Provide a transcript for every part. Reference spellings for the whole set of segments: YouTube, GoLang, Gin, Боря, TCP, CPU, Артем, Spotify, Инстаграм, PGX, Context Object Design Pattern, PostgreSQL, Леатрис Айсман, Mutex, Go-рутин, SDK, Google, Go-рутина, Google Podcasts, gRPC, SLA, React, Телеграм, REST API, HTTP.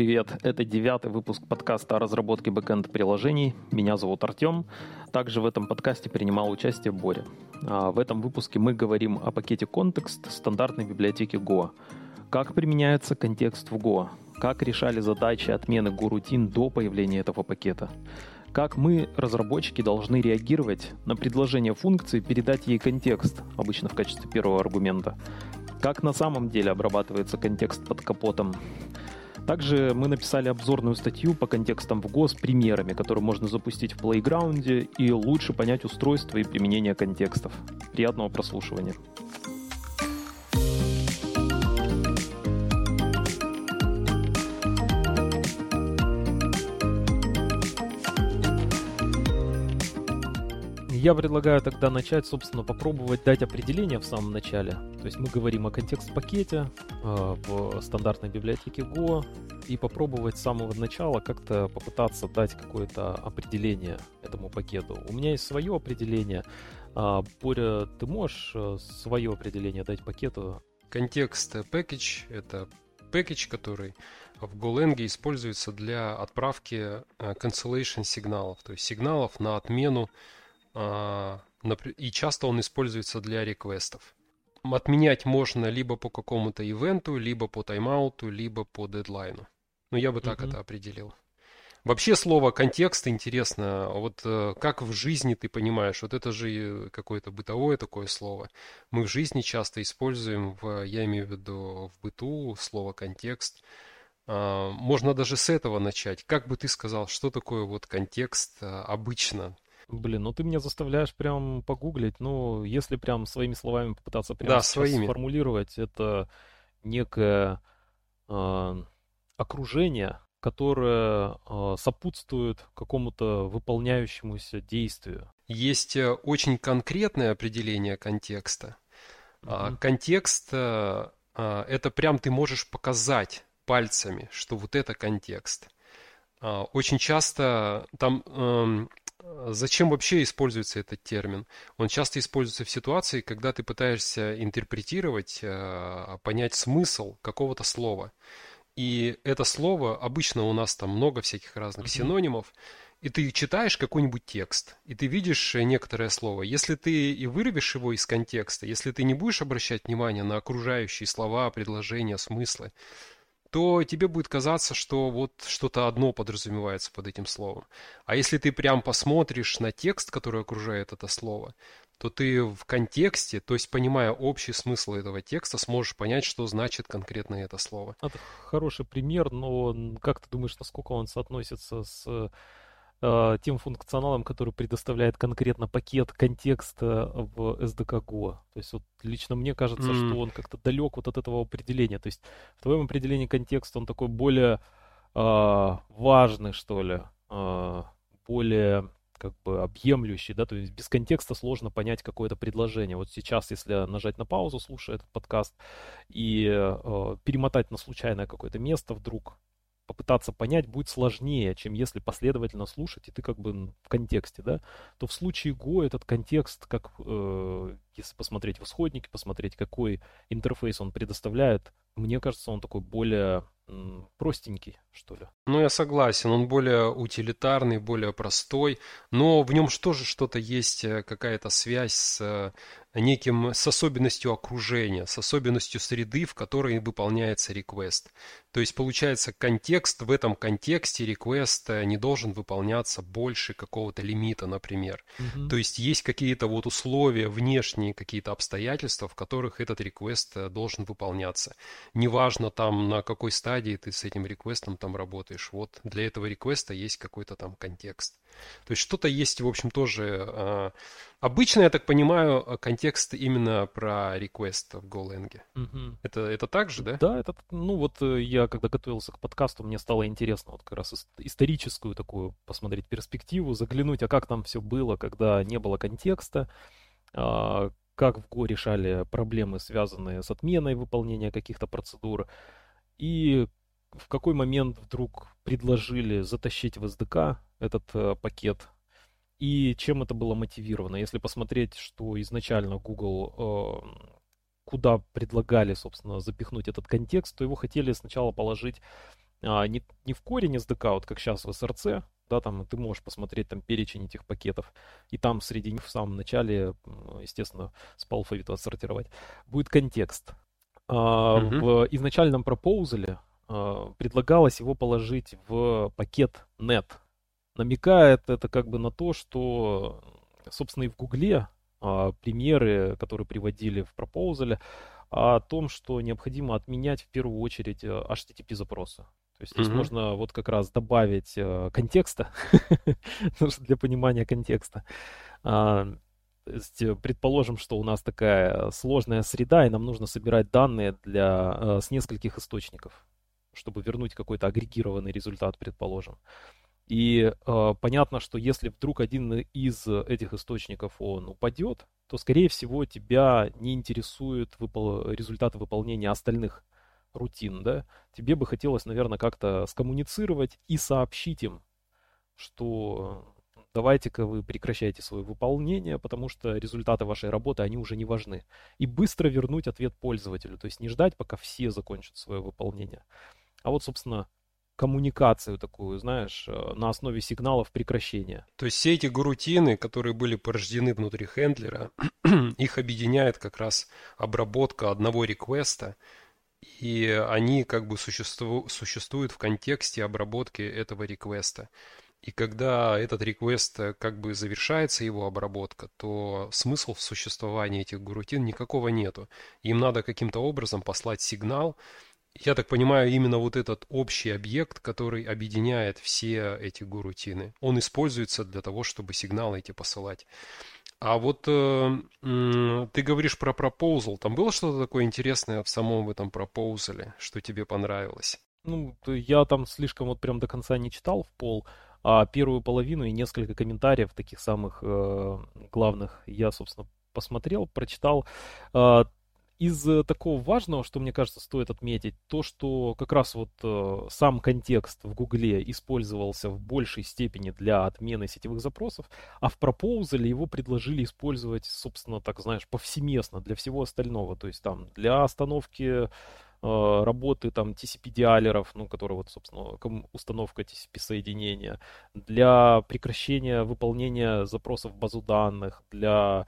Привет, это 9-й выпуск подкаста о разработке бэкэнд-приложений. Меня зовут Артем. Также в этом подкасте принимал участие Боря. В этом выпуске мы говорим о пакете Context стандартной библиотеки Go. Как применяется контекст в Go? Как решали задачи отмены Go-рутин до появления этого пакета? Как мы, разработчики, должны реагировать на предложение функции, передать ей контекст, обычно в качестве первого аргумента? Как на самом деле обрабатывается контекст под капотом? Также мы написали обзорную статью по контекстам в Go с примерами, которые можно запустить в плейграунде и лучше понять устройство и применение контекстов. Приятного прослушивания. Я предлагаю тогда начать, собственно, попробовать дать определение в самом начале. То есть мы говорим о контекст-пакете в стандартной библиотеке Go и попробовать с самого начала как-то попытаться дать какое-то определение этому пакету. У меня есть свое определение. Боря, ты можешь свое определение дать пакету? Контекст-пакет — это пакет, который в GoLang используется для отправки cancellation сигналов, то есть сигналов на отмену. И часто он используется для реквестов. Отменять можно либо по какому-то ивенту, либо по таймауту, либо по дедлайну. Ну, я бы так это определил. Вообще слово «контекст» интересно. Вот как в жизни ты понимаешь? Вот это же какое-то бытовое такое слово. Мы в жизни часто используем, я имею в виду в быту, слово «контекст». Можно даже с этого начать. Как бы ты сказал, что такое вот контекст обычно? Блин, ну ты меня заставляешь прям погуглить. Ну, если прям своими словами попытаться прямо сформулировать, это некое окружение, которое сопутствует какому-то выполняющемуся действию. Есть очень конкретное определение контекста. Контекст – это прям ты можешь показать пальцами, что вот это контекст. Очень часто там… Зачем вообще используется этот термин? Он часто используется в ситуации, когда ты пытаешься интерпретировать, понять смысл какого-то слова. И это слово, обычно у нас там много всяких разных синонимов, и ты читаешь какой-нибудь текст, и ты видишь некоторое слово. Если ты и вырвешь его из контекста, если ты не будешь обращать внимание на окружающие слова, предложения, смыслы, то тебе будет казаться, что вот что-то одно подразумевается под этим словом. А если ты прям посмотришь на текст, который окружает это слово, то ты в контексте, то есть понимая общий смысл этого текста, сможешь понять, что значит конкретно это слово. Это хороший пример, но как ты думаешь, насколько он соотносится с тем функционалом, который предоставляет конкретно пакет контекста в SDK Go? То есть вот лично мне кажется, что он как-то далек вот от этого определения. То есть в твоем определении контекст, он такой более важный, что ли, более как бы объемлющий, да, то есть без контекста сложно понять какое-то предложение. Вот сейчас, если нажать на паузу, слушая этот подкаст, и перемотать на случайное какое-то место вдруг, попытаться понять будет сложнее, чем если последовательно слушать, и ты как бы в контексте, да, то в случае Go этот контекст, как если посмотреть в исходнике, посмотреть, какой интерфейс он предоставляет, мне кажется, он такой более простенький, что ли. Ну, я согласен, он более утилитарный, более простой, но в нем тоже что-то есть, какая-то связь с неким, с особенностью окружения, с особенностью среды, в которой выполняется реквест. То есть, получается, контекст, в этом контексте реквест не должен выполняться больше какого-то лимита, например. То есть, есть какие-то вот условия, внешние какие-то обстоятельства, в которых этот реквест должен выполняться. Неважно там, на какой стадии ты с этим реквестом там работаешь. Вот для этого реквеста есть какой-то там контекст. То есть что-то есть, в общем, тоже. Обычно, я так понимаю, контекст именно про реквест в GoLang. Это так же, да? Да, это, ну вот я когда готовился к подкасту, мне стало интересно вот как раз историческую такую посмотреть перспективу, заглянуть, а как там все было, когда не было контекста, как в Go решали проблемы, связанные с отменой выполнения каких-то процедур. И в какой момент вдруг предложили затащить в SDK этот пакет? И чем это было мотивировано? Если посмотреть, что изначально Google, куда предлагали, собственно, запихнуть этот контекст, то его хотели сначала положить не в коре, не с ДК, вот как сейчас в SRC, да, там ты можешь посмотреть там перечень этих пакетов, и там среди них в самом начале, естественно, по алфавиту отсортировать, будет контекст. В изначальном пропоузале предлагалось его положить в пакет net. Намекает это как бы на то, что, собственно, и в Гугле примеры, которые приводили в пропоузале, о том, что необходимо отменять в первую очередь HTTP-запросы. То есть здесь можно вот как раз добавить контекста, для понимания контекста. То есть, предположим, что у нас такая сложная среда, и нам нужно собирать данные с нескольких источников, чтобы вернуть какой-то агрегированный результат, предположим. И понятно, что если вдруг один из этих источников он упадет, то, скорее всего, тебя не интересуют результаты выполнения остальных рутин, да? Тебе бы хотелось, наверное, как-то скоммуницировать и сообщить им, что давайте-ка вы прекращайте свое выполнение, потому что результаты вашей работы, они уже не важны. И быстро вернуть ответ пользователю, то есть не ждать, пока все закончат свое выполнение. А вот, собственно, коммуникацию такую, знаешь, на основе сигналов прекращения. То есть все эти горутины, которые были порождены внутри хендлера, их объединяет как раз обработка одного реквеста, и они как бы существуют в контексте обработки этого реквеста. И когда этот реквест как бы завершается, его обработка, то смысл в существовании этих горутин никакого нету. Им надо каким-то образом послать сигнал. Я так понимаю, именно вот этот общий объект, который объединяет все эти горутины, он используется для того, чтобы сигналы эти посылать. А вот ты говоришь про пропоузал. Там было что-то такое интересное в самом этом пропоузале, что тебе понравилось? Ну, я там слишком вот прям до конца не читал в пол, а первую половину и несколько комментариев таких самых главных я, собственно, посмотрел, прочитал. Из такого важного, что, мне кажется, стоит отметить, то, что как раз вот сам контекст в Гугле использовался в большей степени для отмены сетевых запросов, а в пропоузале его предложили использовать, собственно, так, знаешь, повсеместно для всего остального, то есть там для остановки работы там TCP-диалеров, ну, которые вот, собственно, установка TCP-соединения, для прекращения выполнения запросов в базу данных, для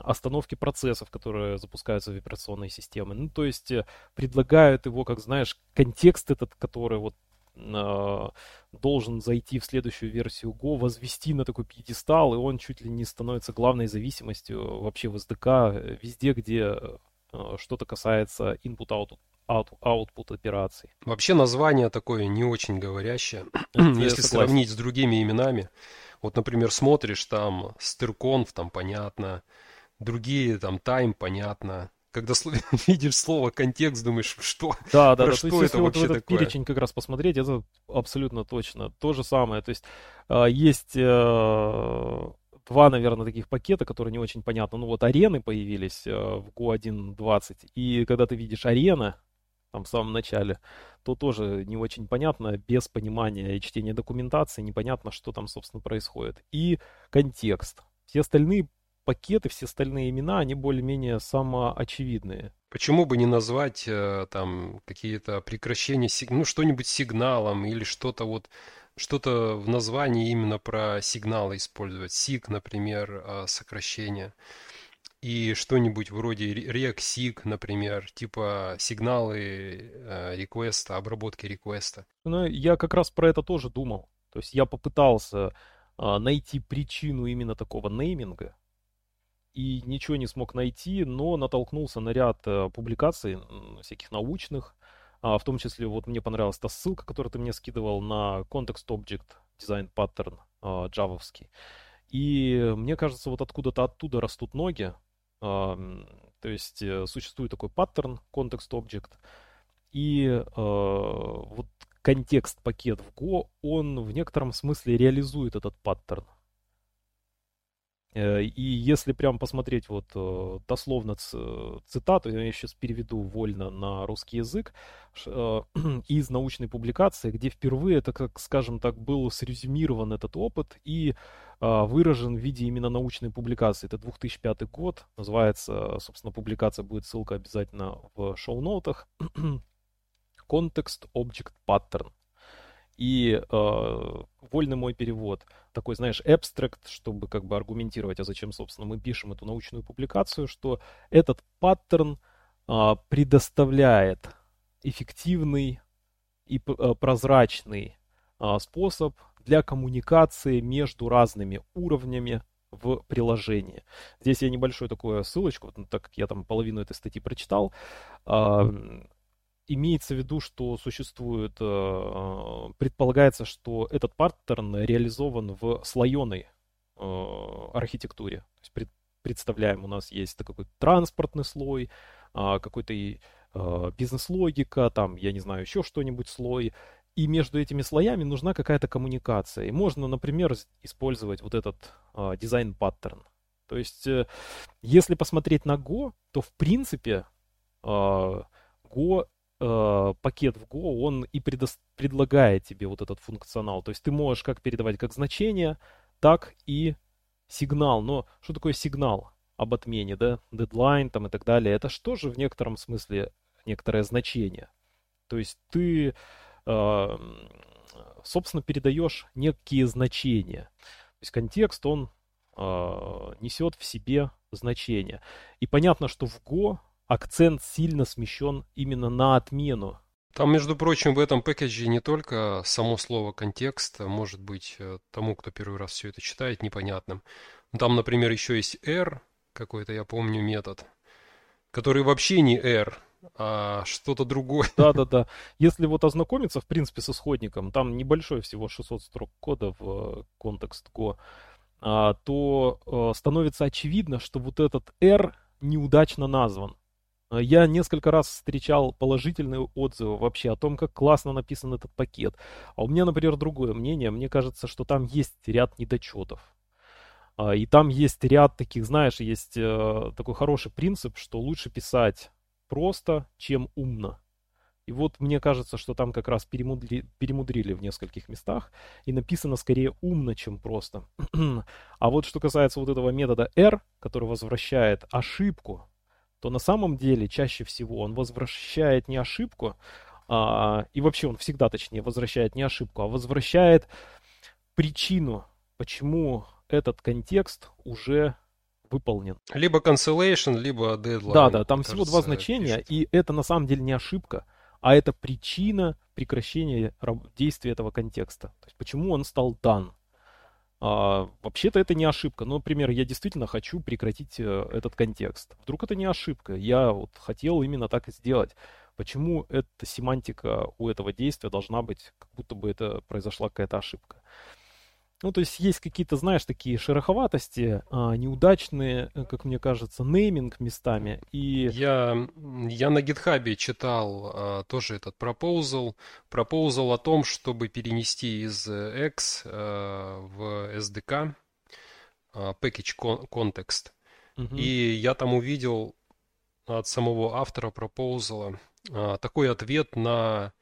остановки процессов, которые запускаются в операционной системе. Ну, то есть предлагают его, как знаешь, контекст этот, который вот должен зайти в следующую версию Go, возвести на такой пьедестал, и он чуть ли не становится главной зависимостью вообще в SDK, везде, где что-то касается input-output операций. Вообще название такое не очень говорящее. Если сравнить с другими именами, вот, например, смотришь там str.conf, там понятно, другие там time, понятно. Когда видишь слово контекст, думаешь, что? Да, про что то есть, это если вообще вот этот такое? Перечень как раз посмотреть, это абсолютно точно то же самое. То есть есть два, наверное, таких пакета, которые не очень понятны. Ну вот арены появились в Go 1.20. И когда ты видишь арена, там в самом начале, то тоже не очень понятно, без понимания и чтения документации, непонятно, что там, собственно, происходит. И контекст. Все остальные пакеты, все остальные имена, они более-менее самоочевидные. Почему бы не назвать там какие-то прекращения, ну что-нибудь сигналом или что-то вот, что-то в названии именно про сигналы использовать. SIG, например, сокращение. И что-нибудь вроде REC-SIG, например, типа сигналы реквеста, обработки реквеста. Ну, я как раз про это тоже думал. То есть я попытался найти причину именно такого нейминга. И ничего не смог найти, но натолкнулся на ряд публикаций всяких научных. В том числе, вот мне понравилась та ссылка, которую ты мне скидывал на Context Object Design Pattern джавовский. И мне кажется, вот откуда-то оттуда растут ноги. То есть существует такой паттерн Context Object. И вот контекст-пакет в Go, он в некотором смысле реализует этот паттерн. И если прям посмотреть вот дословно цитату, я сейчас переведу вольно на русский язык, из научной публикации, где впервые, это, как, скажем так, был срезюмирован этот опыт и выражен в виде именно научной публикации. Это 2005 год, называется, собственно, публикация, будет ссылка обязательно в шоу-ноутах, Context Object Pattern. и вольный мой перевод. Такой, знаешь, абстракт, чтобы как бы аргументировать, а зачем, собственно, мы пишем эту научную публикацию, что этот паттерн предоставляет эффективный и прозрачный способ для коммуникации между разными уровнями в приложении. Здесь я небольшую такую ссылочку, так как я там половину этой статьи прочитал. Имеется в виду, что существует, предполагается, что этот паттерн реализован в слоеной архитектуре. То есть представляем, у нас есть такой транспортный слой, какой-то бизнес-логика, там, я не знаю, еще что-нибудь слой. И между этими слоями нужна какая-то коммуникация. И можно, например, использовать вот этот дизайн-паттерн. То есть, если посмотреть на Go, то, в принципе, Go, пакет в Go, он и предлагает тебе вот этот функционал. То есть ты можешь как передавать как значение, так и сигнал. Но что такое сигнал об отмене, да? Дедлайн там и так далее. Это же тоже в некотором смысле некоторое значение. То есть ты, собственно, передаешь некие значения. То есть контекст, он несет в себе значения. И понятно, что в Go акцент сильно смещен именно на отмену. Там, между прочим, в этом пэкэдже не только само слово «контекст» может быть тому, кто первый раз все это читает, непонятным. Там, например, еще есть R, какой-то, я помню, метод, который вообще не R, а что-то другое. Да-да-да. Если вот ознакомиться, в принципе, с исходником, там небольшой всего 600 строк кода в Context Go, то становится очевидно, что вот этот R неудачно назван. Я несколько раз встречал положительные отзывы вообще о том, как классно написан этот пакет. А у меня, например, другое мнение. Мне кажется, что там есть ряд недочетов. И там есть ряд таких, знаешь, есть такой хороший принцип, что лучше писать просто, чем умно. И вот мне кажется, что там как раз перемудрили в нескольких местах. И написано скорее умно, чем просто. А вот что касается вот этого метода R, который возвращает ошибку, то на самом деле чаще всего он возвращает не ошибку, и вообще он всегда, точнее, возвращает не ошибку, а возвращает причину, почему этот контекст уже выполнен. Либо cancellation, либо deadline. Да-да, там всего кажется, два значения, пишет. И это на самом деле не ошибка, а это причина прекращения действия этого контекста. То есть почему он стал done. Вообще-то это не ошибка. Но, например, я действительно хочу прекратить этот контекст. Вдруг это не ошибка. Я вот хотел именно так и сделать. Почему эта семантика у этого действия должна быть, как будто бы это произошла какая-то ошибка? Ну, то есть есть какие-то, знаешь, такие шероховатости, неудачные, как мне кажется, нейминг местами. И я на гитхабе читал тоже этот пропоузал о том, чтобы перенести из X в SDK package context. Угу. И я там увидел от самого автора пропоузала такой ответ на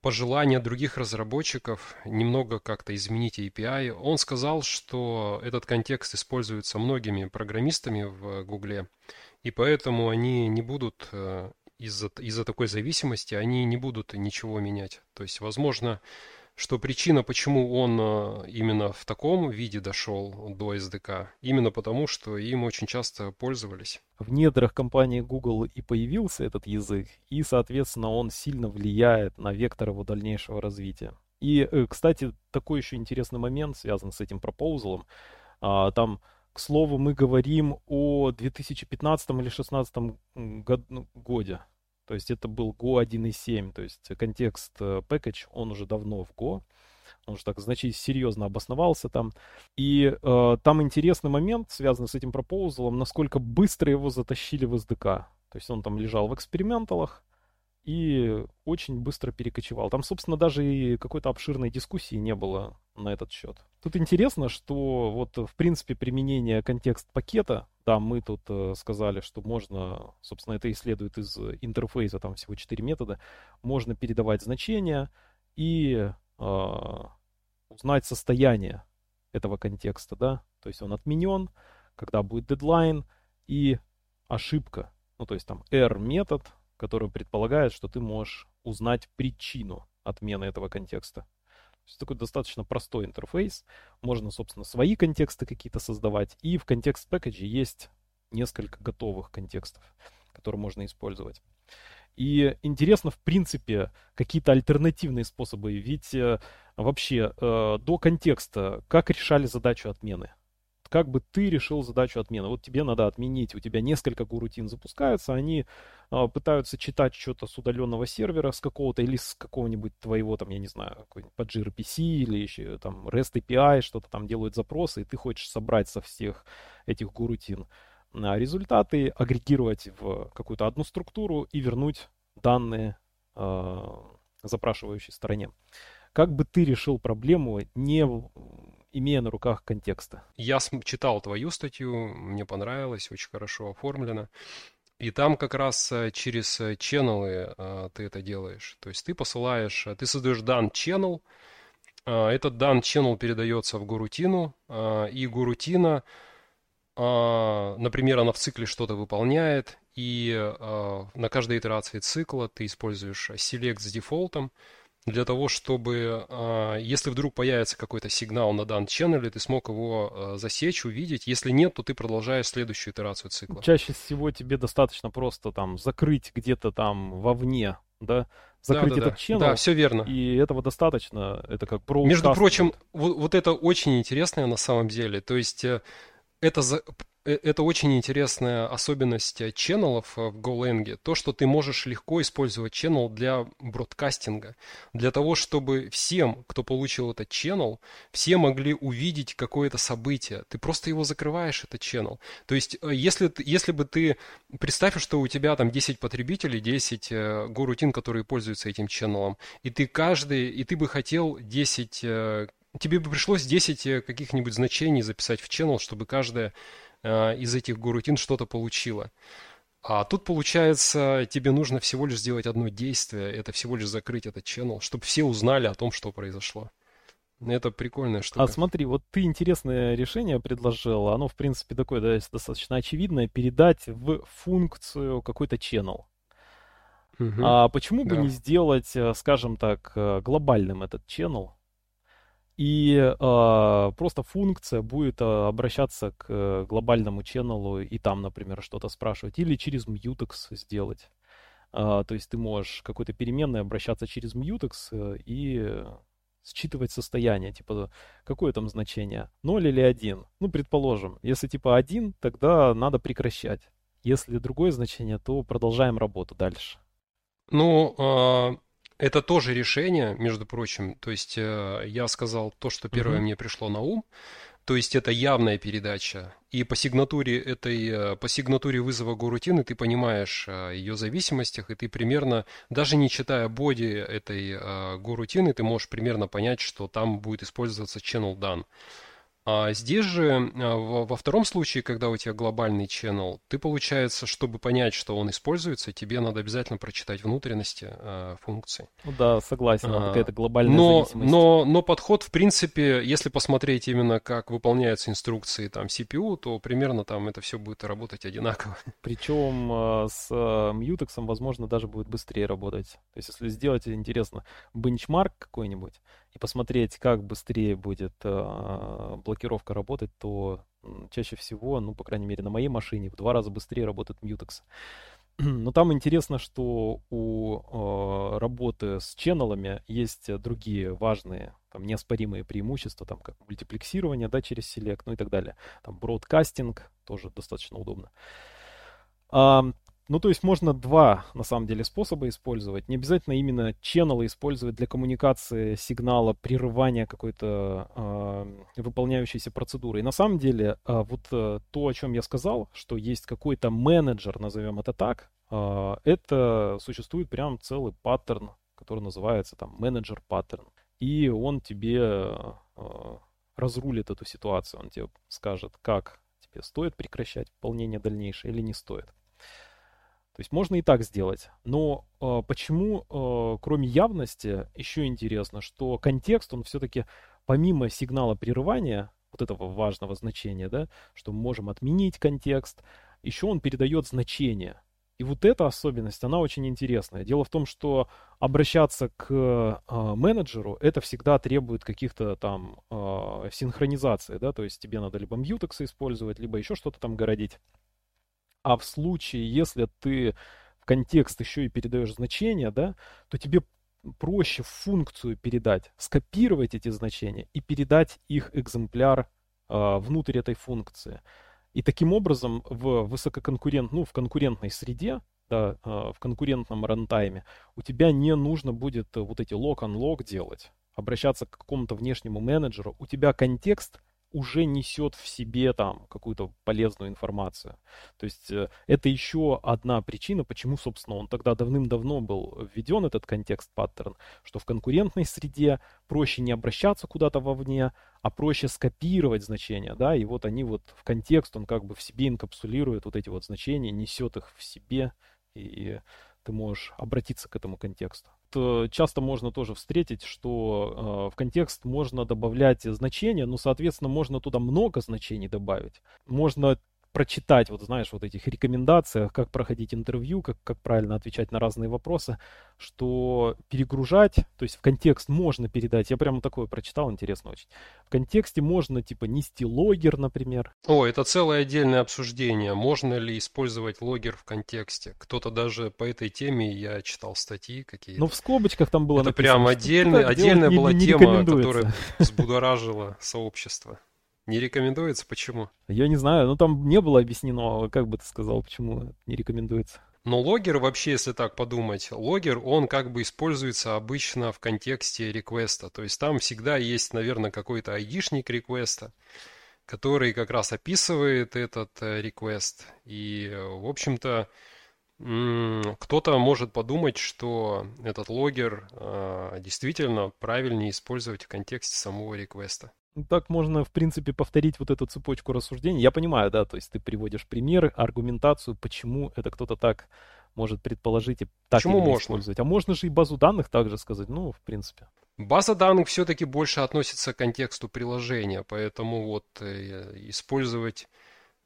пожелания других разработчиков немного как-то изменить API. Он сказал, что этот контекст используется многими программистами в Гугле, и поэтому они не будут, из-за такой зависимости, они не будут ничего менять. То есть, возможно, что причина, почему он именно в таком виде дошел до SDK, именно потому, что им очень часто пользовались. В недрах компании Google и появился этот язык, и, соответственно, он сильно влияет на вектор его дальнейшего развития. И, кстати, такой еще интересный момент связан с этим пропоузалом. Там, к слову, мы говорим о 2015 или 2016 году. То есть это был Go 1.7, то есть контекст package, он уже давно в Go, он уже так, значит, серьезно обосновался там. И там интересный момент, связанный с этим пропоузалом, насколько быстро его затащили в SDK. То есть он там лежал в эксперименталах и очень быстро перекочевал. Там, собственно, даже и какой-то обширной дискуссии не было на этот счет. Тут интересно, что вот, в принципе, применение контекст-пакета, да, мы тут сказали, что можно, собственно, это и следует из интерфейса, там всего 4 метода, можно передавать значения и узнать состояние этого контекста, да, то есть он отменен, когда будет дедлайн и ошибка, ну, то есть там R-метод, который предполагает, что ты можешь узнать причину отмены этого контекста. То есть такой достаточно простой интерфейс. Можно, собственно, свои контексты какие-то создавать. И в контекст пэкэджи есть несколько готовых контекстов, которые можно использовать. И интересно, в принципе, какие-то альтернативные способы. Ведь вообще до контекста как решали задачу отмены? Как бы ты решил задачу отмены? Вот тебе надо отменить, у тебя несколько Go-рутин запускаются, они пытаются читать что-то с удаленного сервера, с какого-то или с какого-нибудь твоего, там, я не знаю, какой-нибудь под gRPC или еще там REST API, что-то там делают запросы, и ты хочешь собрать со всех этих Go-рутин результаты, агрегировать в какую-то одну структуру и вернуть данные запрашивающей стороне. Как бы ты решил проблему, не имея на руках контекста? Я читал твою статью, мне понравилось, очень хорошо оформлено. И там как раз через ченнелы ты это делаешь. То есть ты посылаешь, ты создаешь дан ченнел, этот дан ченнел передается в Go-рутину, и Go-рутина, например, она в цикле что-то выполняет, и на каждой итерации цикла ты используешь select с дефолтом, для того, чтобы, если вдруг появится какой-то сигнал на данном ченнеле, ты смог его засечь, увидеть. Если нет, то ты продолжаешь следующую итерацию цикла. Чаще всего тебе достаточно просто там закрыть где-то там вовне, да? Закрыть этот ченнел. Да, все верно. И этого достаточно. Это как про... Между прочим, вот это очень интересное на самом деле. То есть это очень интересная особенность ченнелов в GoLang, то, что ты можешь легко использовать ченнел для бродкастинга, для того, чтобы всем, кто получил этот ченнел, все могли увидеть какое-то событие. Ты просто его закрываешь, этот ченнел. То есть, если бы ты... Представь, что у тебя там 10 потребителей, 10 Go-рутин, которые пользуются этим ченнелом, и ты каждый... И ты бы хотел 10... Тебе бы пришлось 10 каких-нибудь значений записать в ченнел, чтобы каждая из этих Go-рутин что-то получила. А тут, получается, тебе нужно всего лишь сделать одно действие, это всего лишь закрыть этот ченнел, чтобы все узнали о том, что произошло. Это прикольная штука. А смотри, вот ты интересное решение предложил, оно, в принципе, такое, да, достаточно очевидное, передать в функцию какой-то ченнел. Угу. А почему бы не сделать, скажем так, глобальным этот ченнел? И просто функция будет обращаться к глобальному ченнелу и там, например, что-то спрашивать. Или через Mutex сделать. То есть ты можешь какой-то переменной обращаться через Mutex и считывать состояние. Типа, какое там значение? 0 или 1? Ну, предположим, если типа 1, тогда надо прекращать. Если другое значение, то продолжаем работу дальше. Ну... Это тоже решение, между прочим, то есть я сказал то, что первое мне пришло на ум, то есть это явная передача, и по сигнатуре вызова Go-рутины ты понимаешь о ее зависимостях, и ты примерно, даже не читая боди этой Go-рутины, ты можешь примерно понять, что там будет использоваться channel done. А здесь же, во втором случае, когда у тебя глобальный channel, ты, получается, чтобы понять, что он используется, тебе надо обязательно прочитать внутренности функции. Ну да, согласен, какая-то глобальная зависимость. Но подход, в принципе, если посмотреть именно, как выполняются инструкции там CPU, то примерно там это все будет работать одинаково. Причем с Mutex, возможно, даже будет быстрее работать. То есть, если сделать, интересно, бенчмарк какой-нибудь, и посмотреть, как быстрее будет блокировка работать, то чаще всего, ну, по крайней мере, на моей машине в 2 раза быстрее работает Mutex. Но там интересно, что у работы с ченнелами есть другие важные, там, неоспоримые преимущества, там, как мультиплексирование, да, через Select, ну и так далее. Там бродкастинг тоже достаточно удобно. Ну, то есть можно 2, на самом деле, способа использовать. Не обязательно именно ченнелы использовать для коммуникации сигнала, прерывания какой-то выполняющейся процедуры. И на самом деле, вот то, о чем я сказал, что есть какой-то менеджер, назовем это так, это существует прям целый паттерн, который называется там менеджер паттерн. И он тебе разрулит эту ситуацию. Он тебе скажет, как тебе стоит прекращать выполнение дальнейшее или не стоит. То есть можно и так сделать. Но почему, кроме явности, еще интересно, что контекст, он все-таки помимо сигнала прерывания, вот этого важного значения, да, что мы можем отменить контекст, еще он передает значение. И И вот эта особенность, она очень интересная. Дело в том, что обращаться к менеджеру, это всегда требует каких-то там синхронизаций, да, то есть тебе надо либо Mutex использовать, либо еще что-то там городить. А в случае, если ты в контекст еще и передаешь значения, да, то тебе проще функцию передать, скопировать эти значения и передать их экземпляр внутрь этой функции. И таким образом в конкурентной среде, да, в конкурентном рантайме у тебя не нужно будет вот эти lock-unlock делать, обращаться к какому-то внешнему менеджеру. У тебя контекст уже несет в себе там какую-то полезную информацию. То есть это еще одна причина, почему, собственно, он тогда давным-давно был введен, этот контекст-паттерн, что в конкурентной среде проще не обращаться куда-то вовне, а проще скопировать значения, да, и вот они вот в контекст, он как бы в себе инкапсулирует вот эти вот значения, несет их в себе, и ты можешь обратиться к этому контексту. Часто можно тоже встретить, что в контекст можно добавлять значения, но, соответственно, можно туда много значений добавить. Можно прочитать, вот знаешь, вот этих рекомендациях, как проходить интервью, как правильно отвечать на разные вопросы, что перегружать, то есть в контекст можно передать. Я прямо такое прочитал, интересно очень. В контексте можно, типа, нести логер, например. О, это целое отдельное обсуждение. Можно ли использовать логер в контексте? Кто-то даже по этой теме, я читал статьи какие-то. Но в скобочках там было это написано. Прям отдельная была тема, которая взбудоражила сообщество. Не рекомендуется? Почему? Я не знаю, но там не было объяснено, как бы ты сказал, почему не рекомендуется. Но логер вообще, если так подумать, логер, он как бы используется обычно в контексте реквеста. То есть там всегда есть, наверное, какой-то айдишник реквеста, который как раз описывает этот реквест. И, в общем-то, кто-то может подумать, что этот логер действительно правильнее использовать в контексте самого реквеста. Так можно, в принципе, повторить вот эту цепочку рассуждений. Я понимаю, да, то есть ты приводишь примеры, аргументацию, почему это кто-то так может предположить и так можно использовать. А можно же и базу данных также сказать, ну, в принципе. База данных все-таки больше относится к контексту приложения, поэтому вот использовать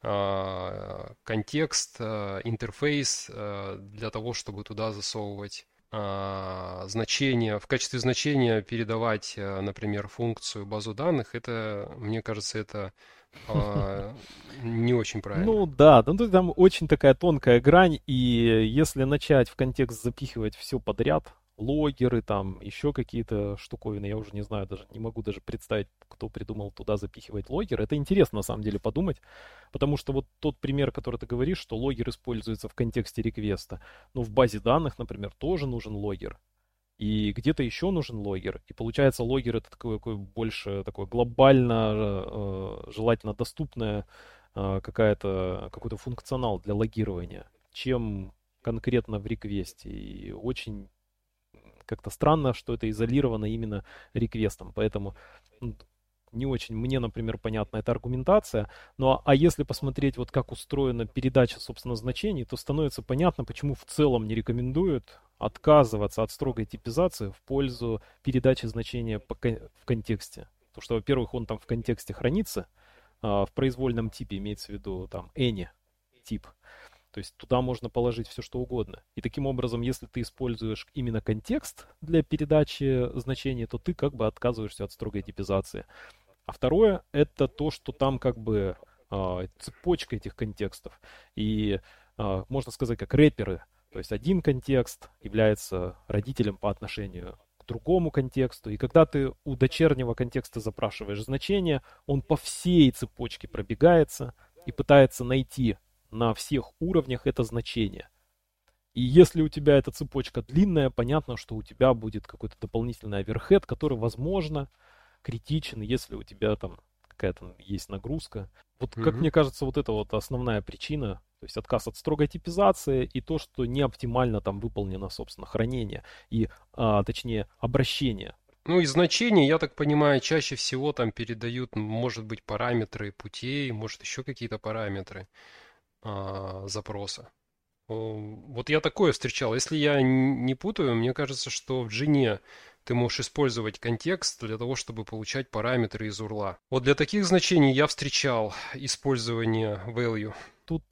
контекст, интерфейс для того, чтобы туда засовывать значения, в качестве значения передавать, например, функцию базу данных, это, мне кажется, это не очень правильно. Ну да, там очень такая тонкая грань, и если начать в контекст запихивать все подряд, логеры, там еще какие-то штуковины, я уже не знаю, даже не могу даже представить, кто придумал туда запихивать логер. Это интересно на самом деле подумать, потому что вот тот пример, который ты говоришь, что логер используется в контексте реквеста, но в базе данных, например, тоже нужен логер. И где-то еще нужен логер. И получается, логер — это такое больше такое глобально, желательно доступное какой-то функционал для логирования, чем конкретно в реквесте. И очень как-то странно, что это изолировано именно реквестом. Поэтому не очень мне, например, понятна эта аргументация. Но а если посмотреть, вот как устроена передача, собственно, значений, то становится понятно, почему в целом не рекомендуют отказываться от строгой типизации в пользу передачи значения в контексте. Потому что, во-первых, он там в контексте хранится, в произвольном типе имеется в виду там any тип. То есть туда можно положить все, что угодно. И таким образом, если ты используешь именно контекст для передачи значений, то ты как бы отказываешься от строгой типизации. А второе — это то, что там как бы цепочка этих контекстов. И можно сказать, как рэперы. То есть один контекст является родителем по отношению к другому контексту. И когда ты у дочернего контекста запрашиваешь значение, он по всей цепочке пробегается и пытается найти на всех уровнях это значение. И если у тебя эта цепочка длинная, понятно, что у тебя будет какой-то дополнительный оверхед, который, возможно, критичен, если у тебя там какая-то есть нагрузка. Вот, как мне кажется, вот это вот основная причина, то есть отказ от строгой типизации и то, что не оптимально там выполнено, собственно, хранение и, точнее, обращение. Ну и значения, я так понимаю, чаще всего там передают, может быть, параметры путей, может, еще какие-то параметры запроса. Вот я такое встречал. Если я не путаю, мне кажется, что в Gin ты можешь использовать контекст для того, чтобы получать параметры из урла. Вот для таких значений я встречал использование value. тут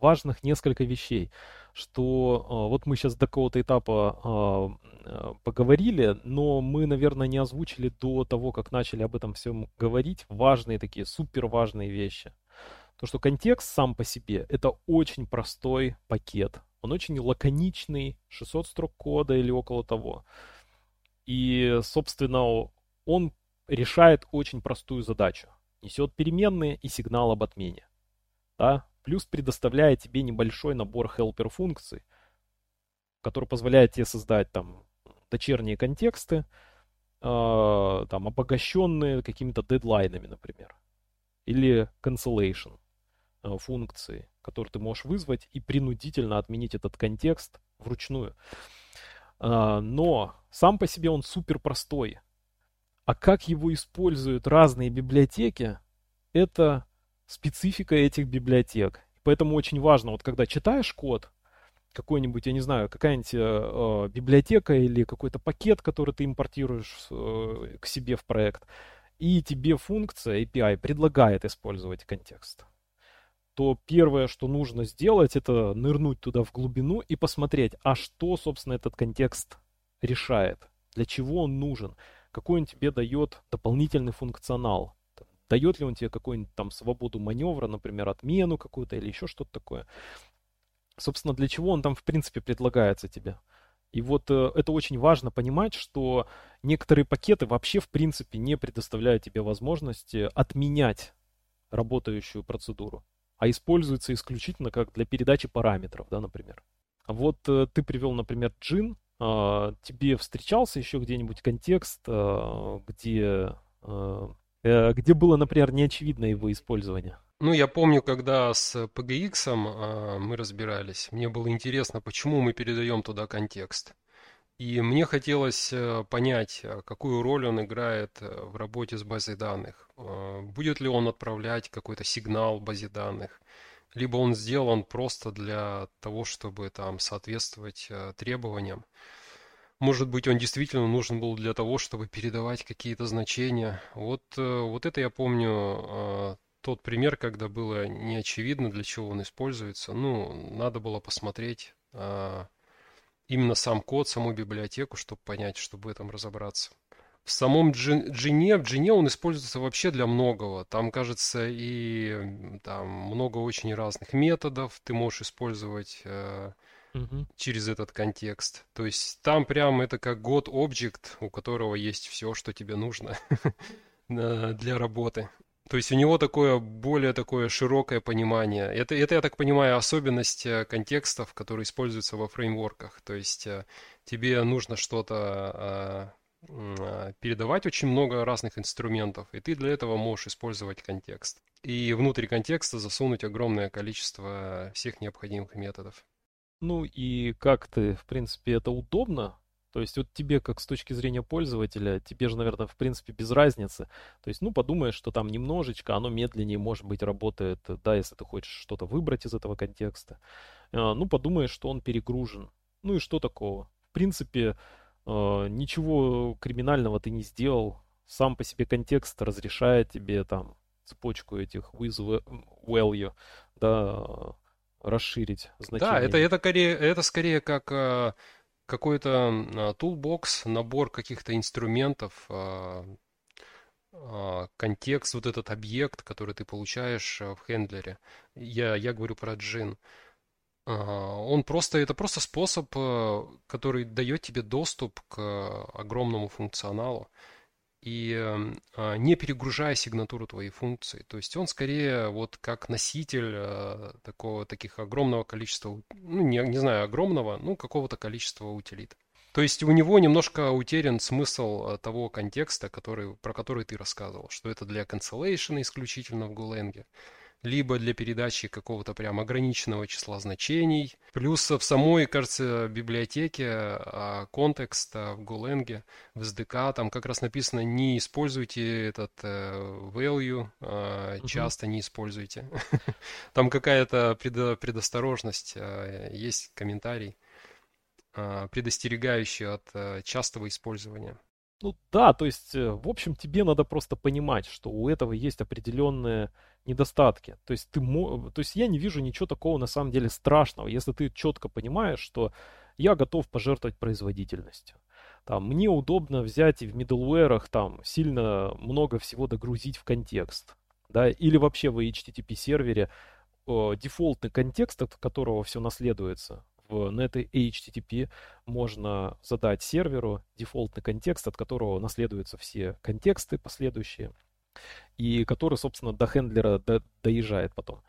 важных несколько вещей, что вот мы сейчас до какого-то этапа поговорили, но мы, наверное, не озвучили до того, как начали об этом всем говорить, важные такие, суперважные вещи. То, что контекст сам по себе — это очень простой пакет. Он очень лаконичный, 600 строк кода или около того. И, собственно, он решает очень простую задачу. Несет переменные и сигнал об отмене. Да? Плюс предоставляет тебе небольшой набор хелпер-функций, который позволяет тебе создать там дочерние контексты, там, обогащенные какими-то дедлайнами, например. Или cancellation функции, которые ты можешь вызвать и принудительно отменить этот контекст вручную. Но сам по себе он супер простой. А как его используют разные библиотеки, это специфика этих библиотек. Поэтому очень важно, вот когда читаешь код, какой-нибудь, я не знаю, какая-нибудь библиотека или какой-то пакет, который ты импортируешь к себе в проект, и тебе функция API предлагает использовать контекст, то первое, что нужно сделать, это нырнуть туда в глубину и посмотреть, а что, собственно, этот контекст решает, для чего он нужен, какой он тебе дает дополнительный функционал, дает ли он тебе какую-нибудь там свободу маневра, например, отмену какую-то или еще что-то такое. Собственно, для чего он там, в принципе, предлагается тебе. И вот это очень важно понимать, что некоторые пакеты вообще, в принципе, не предоставляют тебе возможности отменять работающую процедуру, а используется исключительно как для передачи параметров, да, например. А вот ты привел, например, Gin, тебе встречался еще где-нибудь контекст, где было, например, неочевидно его использование? Ну, я помню, когда с PGX мы разбирались, мне было интересно, почему мы передаем туда контекст. И мне хотелось понять, какую роль он играет в работе с базой данных. Будет ли он отправлять какой-то сигнал базе данных, либо он сделан просто для того, чтобы там соответствовать требованиям. Может быть, он действительно нужен был для того, чтобы передавать какие-то значения. Вот это я помню тот пример, когда было неочевидно, для чего он используется. Ну, надо было посмотреть именно сам код, саму библиотеку, чтобы понять, чтобы в этом разобраться. В самом Gin он используется вообще для многого. Там, кажется, и там много очень разных методов ты можешь использовать через этот контекст. То есть там прямо это как God Object, у которого есть все, что тебе нужно для работы. То есть у него такое более такое широкое понимание. Это, я так понимаю, особенность контекстов, которые используются во фреймворках. То есть тебе нужно что-то передавать, очень много разных инструментов, и ты для этого можешь использовать контекст. И внутри контекста засунуть огромное количество всех необходимых методов. Ну и как ты, в принципе, это удобно? То есть вот тебе, как с точки зрения пользователя, тебе же, наверное, в принципе, без разницы. То есть, ну, подумаешь, что там немножечко, оно медленнее, может быть, работает, да, если ты хочешь что-то выбрать из этого контекста. Ну, подумаешь, что он перегружен. Ну и что такого? В принципе, ничего криминального ты не сделал. Сам по себе контекст разрешает тебе там цепочку этих with value, да, расширить значение. Да, это скорее как какой-то тулбокс, набор каких-то инструментов, контекст, вот этот объект, который ты получаешь в хендлере. Я говорю про Gin. Это просто способ, который дает тебе доступ к огромному функционалу и не перегружая сигнатуру твоей функции. То есть он скорее вот как носитель таких огромного количества, ну, не знаю, огромного, ну, какого-то количества утилит. То есть у него немножко утерян смысл того контекста, про который ты рассказывал, что это для cancellation исключительно в GoLang, либо для передачи какого-то прям ограниченного числа значений. Плюс в самой, кажется, библиотеке контекст в GoLang, в SDK, там как раз написано: не используйте этот value, часто не используйте. Там какая-то предосторожность, есть комментарий, предостерегающий от частого использования. Ну да, то есть, в общем, тебе надо просто понимать, что у этого есть определенные недостатки. То есть, я не вижу ничего такого на самом деле страшного, если ты четко понимаешь, что я готов пожертвовать производительностью. Там, мне удобно взять и в middleware'ах там сильно много всего догрузить в контекст. Да? Или вообще в HTTP-сервере дефолтный контекст, от которого все наследуется. На этой HTTP можно задать серверу дефолтный контекст, от которого наследуются все контексты последующие, и который, собственно, до хендлера доезжает потом.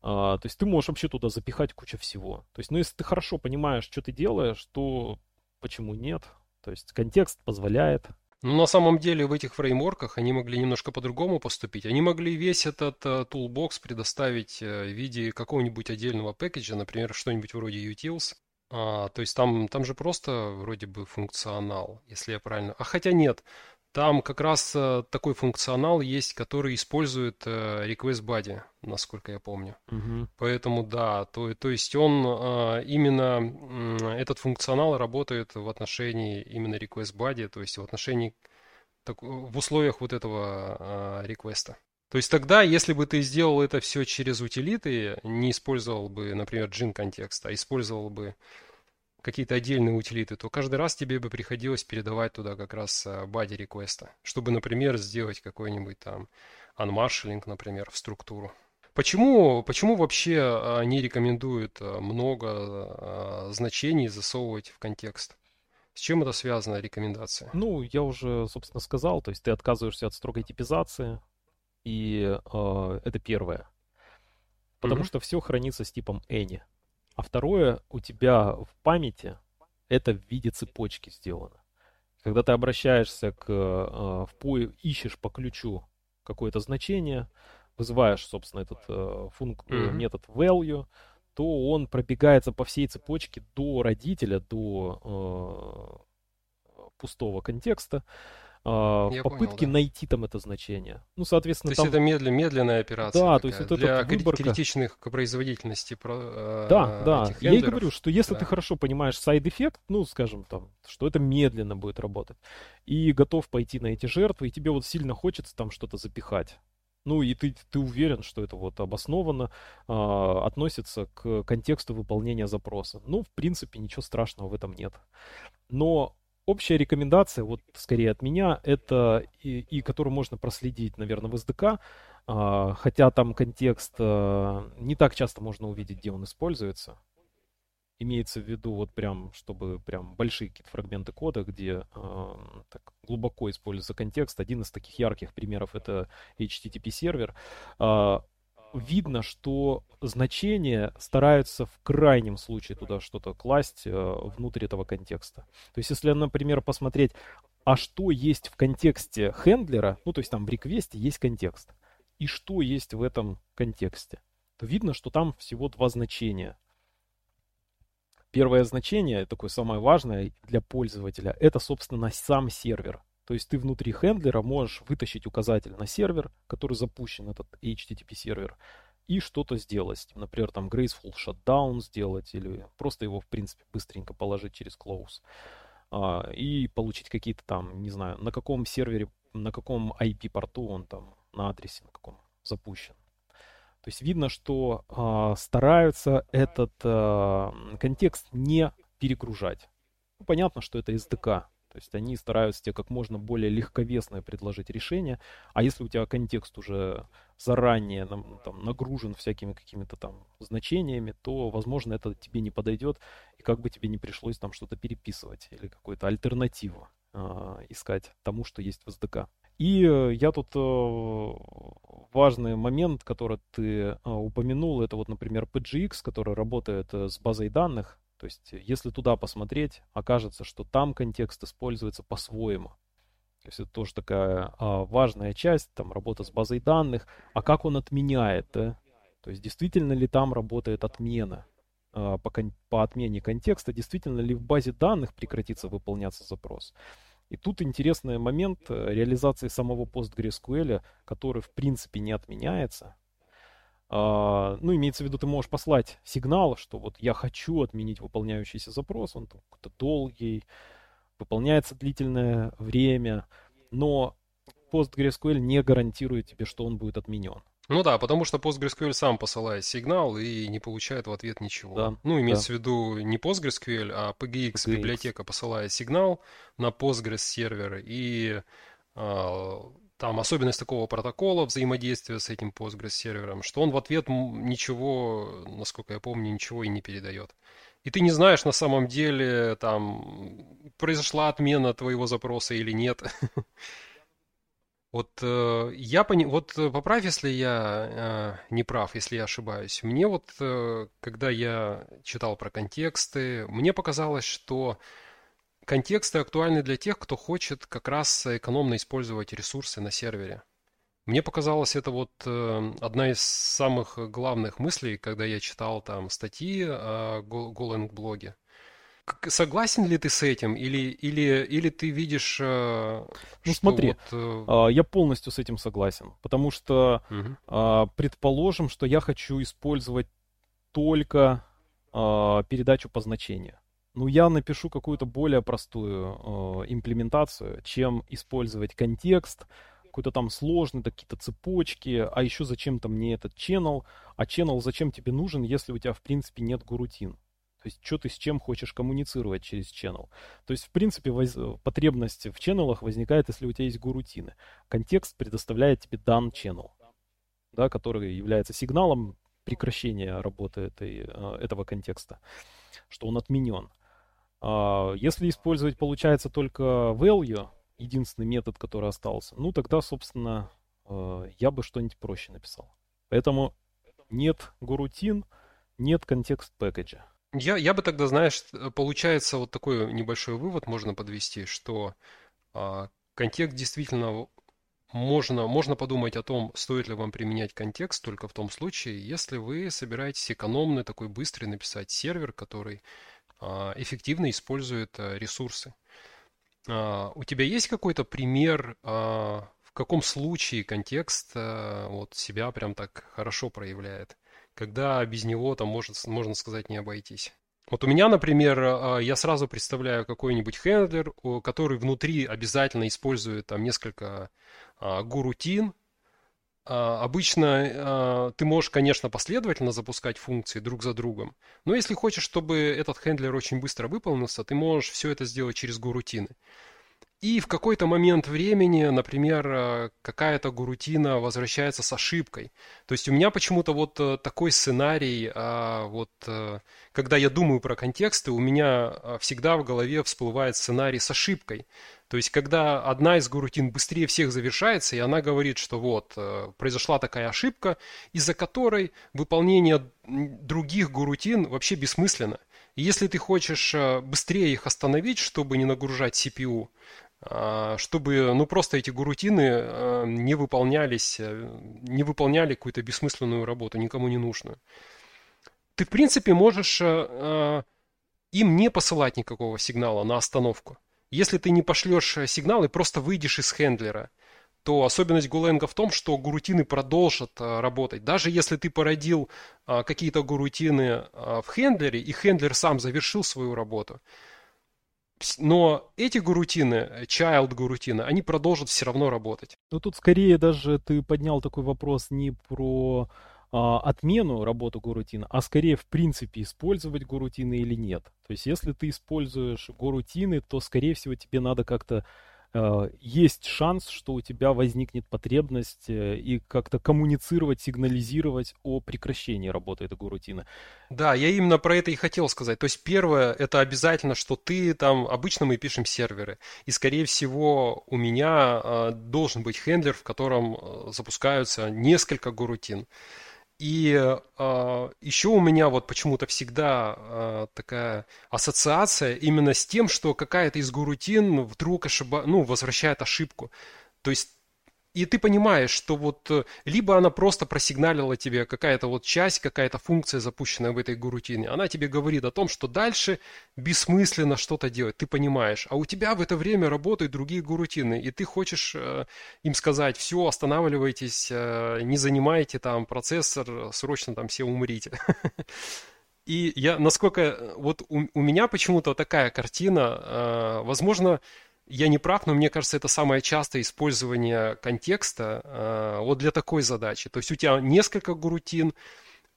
То есть ты можешь вообще туда запихать кучу всего. То есть, ну, если ты хорошо понимаешь, что ты делаешь, то почему нет? То есть контекст позволяет. Ну, на самом деле в этих фреймворках они могли немножко по-другому поступить. Они могли весь этот тулбокс предоставить в виде какого-нибудь отдельного пэкэджа, например, что-нибудь вроде utils. То есть там же просто вроде бы функционал, если я правильно... А хотя нет, там как раз такой функционал есть, который использует request body, насколько я помню. Угу. Поэтому да, то есть он именно этот функционал работает в отношении именно request body, то есть в условиях вот этого реквеста. То есть тогда, если бы ты сделал это все через утилиты, не использовал бы, например, Gin контекст, а использовал бы какие-то отдельные утилиты, то каждый раз тебе бы приходилось передавать туда как раз body реквеста, чтобы, например, сделать какой-нибудь там unmarshalling, например, в структуру. Почему вообще не рекомендуют много значений засовывать в контекст? С чем это связана рекомендация? Ну, я уже, собственно, сказал, то есть ты отказываешься от строгой типизации, и это первое. Потому что все хранится с типом any. А второе, у тебя в памяти это в виде цепочки сделано. Когда ты обращаешься ищешь по ключу какое-то значение, вызываешь, собственно, этот метод value, то он пробегается по всей цепочке до родителя, до пустого контекста. Попытки понял, да. Найти там это значение. Ну, соответственно, то есть это медленная операция. Да, такая. То есть вот для критичных к производительности этих хендлеров. Я и говорю, что если ты хорошо понимаешь сайд-эффект, ну, скажем, там, что это медленно будет работать, и готов пойти на эти жертвы, и тебе вот сильно хочется там что-то запихать. Ну, и ты уверен, что это вот обоснованно относится к контексту выполнения запроса. Ну, в принципе, ничего страшного в этом нет. Но общая рекомендация, вот скорее от меня, это и которую можно проследить, наверное, в SDK, хотя там контекст не так часто можно увидеть, где он используется. Имеется в виду вот прям, чтобы прям большие какие-то фрагменты кода, где так глубоко используется контекст. Один из таких ярких примеров — это HTTP сервер. Видно, что значения стараются в крайнем случае туда что-то класть внутрь этого контекста. То есть, если, например, посмотреть, а что есть в контексте хендлера, ну, то есть там в реквесте есть контекст, и что есть в этом контексте, то видно, что там всего два значения. Первое значение, такое самое важное для пользователя, это, собственно, сам сервер. То есть ты внутри хендлера можешь вытащить указатель на сервер, который запущен, этот HTTP-сервер, и что-то сделать. Например, там graceful shutdown сделать или просто его, в принципе, быстренько положить через close. И получить какие-то там, не знаю, на каком сервере, на каком IP-порту он там, на адресе, на каком запущен. То есть видно, что стараются этот контекст не перегружать. Ну, понятно, что это SDK. То есть они стараются тебе как можно более легковесное предложить решение. А если у тебя контекст уже заранее там нагружен всякими какими-то там значениями, то, возможно, это тебе не подойдет. И как бы тебе не пришлось там что-то переписывать или какую-то альтернативу искать тому, что есть в SDK. И я тут важный момент, который ты упомянул, это вот, например, PGX, который работает с базой данных. То есть, если туда посмотреть, окажется, что там контекст используется по-своему. То есть, это тоже такая важная часть, там работа с базой данных. А как он отменяет? Да? То есть, действительно ли там работает отмена? По отмене контекста, действительно ли в базе данных прекратится выполняться запрос? И тут интересный момент реализации самого PostgreSQL, который, в принципе, не отменяется. Ну, имеется в виду, ты можешь послать сигнал, что вот я хочу отменить выполняющийся запрос, он там какой-то долгий, выполняется длительное время, но PostgreSQL не гарантирует тебе, что он будет отменен. Ну да, потому что PostgreSQL сам посылает сигнал и не получает в ответ ничего. Да, ну, имеется в виду не PostgreSQL, а PGX библиотека посылает сигнал на Postgres сервер, и там особенность такого протокола взаимодействия с этим Postgres сервером, что он в ответ ничего, насколько я помню, ничего и не передает. И ты не знаешь, на самом деле, там, произошла отмена твоего запроса или нет. Вот я вот поправь, если я не прав, если я ошибаюсь. Мне вот, когда я читал про контексты, мне показалось, что контексты актуальны для тех, кто хочет как раз экономно использовать ресурсы на сервере. Мне показалось, это вот одна из самых главных мыслей, когда я читал там статьи о GoLang блоге. Согласен ли ты с этим, или ты видишь, ну, смотри, вот... я полностью с этим согласен, потому что, предположим, что я хочу использовать только передачу по значению. Ну, я напишу какую-то более простую имплементацию, чем использовать контекст, какой-то там сложный, какие-то цепочки, а еще зачем-то мне этот channel, а channel зачем тебе нужен, если у тебя, в принципе, нет go-рутин. То есть, что ты с чем хочешь коммуницировать через channel. То есть, в принципе, потребность в ченнелах возникает, если у тебя есть go-рутины. Контекст предоставляет тебе done channel, да, который является сигналом прекращения работы этого контекста, что он отменен. Если использовать, получается, только value, единственный метод, который остался, ну, тогда, собственно, я бы что-нибудь проще написал. Поэтому нет go-рутин, нет контекст-пэкэджа. Я бы тогда, знаешь, получается вот такой небольшой вывод можно подвести, что контекст действительно можно подумать о том, стоит ли вам применять контекст только в том случае, если вы собираетесь экономный, такой быстрый написать сервер, который эффективно использует ресурсы. У тебя есть какой-то пример, в каком случае контекст вот себя прям так хорошо проявляет? Когда без него там можно сказать не обойтись. Вот у меня, например, я сразу представляю какой-нибудь хендлер, который внутри обязательно использует там несколько go-рутин. Обычно ты можешь, конечно, последовательно запускать функции друг за другом, но если хочешь, чтобы этот хендлер очень быстро выполнился, ты можешь все это сделать через go-рутины. И в какой-то момент времени, например, какая-то go-рутина возвращается с ошибкой. То есть у меня почему-то вот такой сценарий, вот, когда я думаю про контексты, у меня всегда в голове всплывает сценарий с ошибкой. То есть когда одна из go-рутин быстрее всех завершается, и она говорит, что вот, произошла такая ошибка, из-за которой выполнение других go-рутин вообще бессмысленно. И если ты хочешь быстрее их остановить, чтобы не нагружать CPU, чтобы, ну, просто эти go-рутины не выполнялись, не выполняли какую-то бессмысленную работу, никому не нужную. Ты, в принципе, можешь им не посылать никакого сигнала на остановку. Если ты не пошлешь сигнал и просто выйдешь из хендлера, то особенность GoLang в том, что go-рутины продолжат работать. Даже если ты породил какие-то go-рутины в хендлере, и хендлер сам завершил свою работу, но эти go-рутины, child go-рутины, они продолжат все равно работать. Но тут скорее даже ты поднял такой вопрос не про отмену работы go-рутин, а скорее в принципе использовать go-рутины или нет. То есть если ты используешь go-рутины, то скорее всего тебе надо как-то... есть шанс, что у тебя возникнет потребность и как-то коммуницировать, сигнализировать о прекращении работы этой go-рутины. Да, я именно про это и хотел сказать. То есть первое, это обязательно, что ты там, обычно мы пишем серверы, и скорее всего у меня должен быть хендлер, в котором запускаются несколько go-рутин. И еще у меня вот почему-то всегда такая ассоциация именно с тем, что какая-то из go-рутин вдруг возвращает ошибку. То есть, и ты понимаешь, что вот либо она просто просигналила тебе какая-то вот часть, какая-то функция, запущенная в этой go-рутине, она тебе говорит о том, что дальше бессмысленно что-то делать, ты понимаешь. А у тебя в это время работают другие go-рутины, и ты хочешь им сказать: все, останавливайтесь, не занимайте там процессор, срочно там все умрите. И я, насколько, вот у меня почему-то такая картина, возможно, я не прав, но мне кажется, это самое частое использование контекста вот для такой задачи. То есть у тебя несколько go-рутин,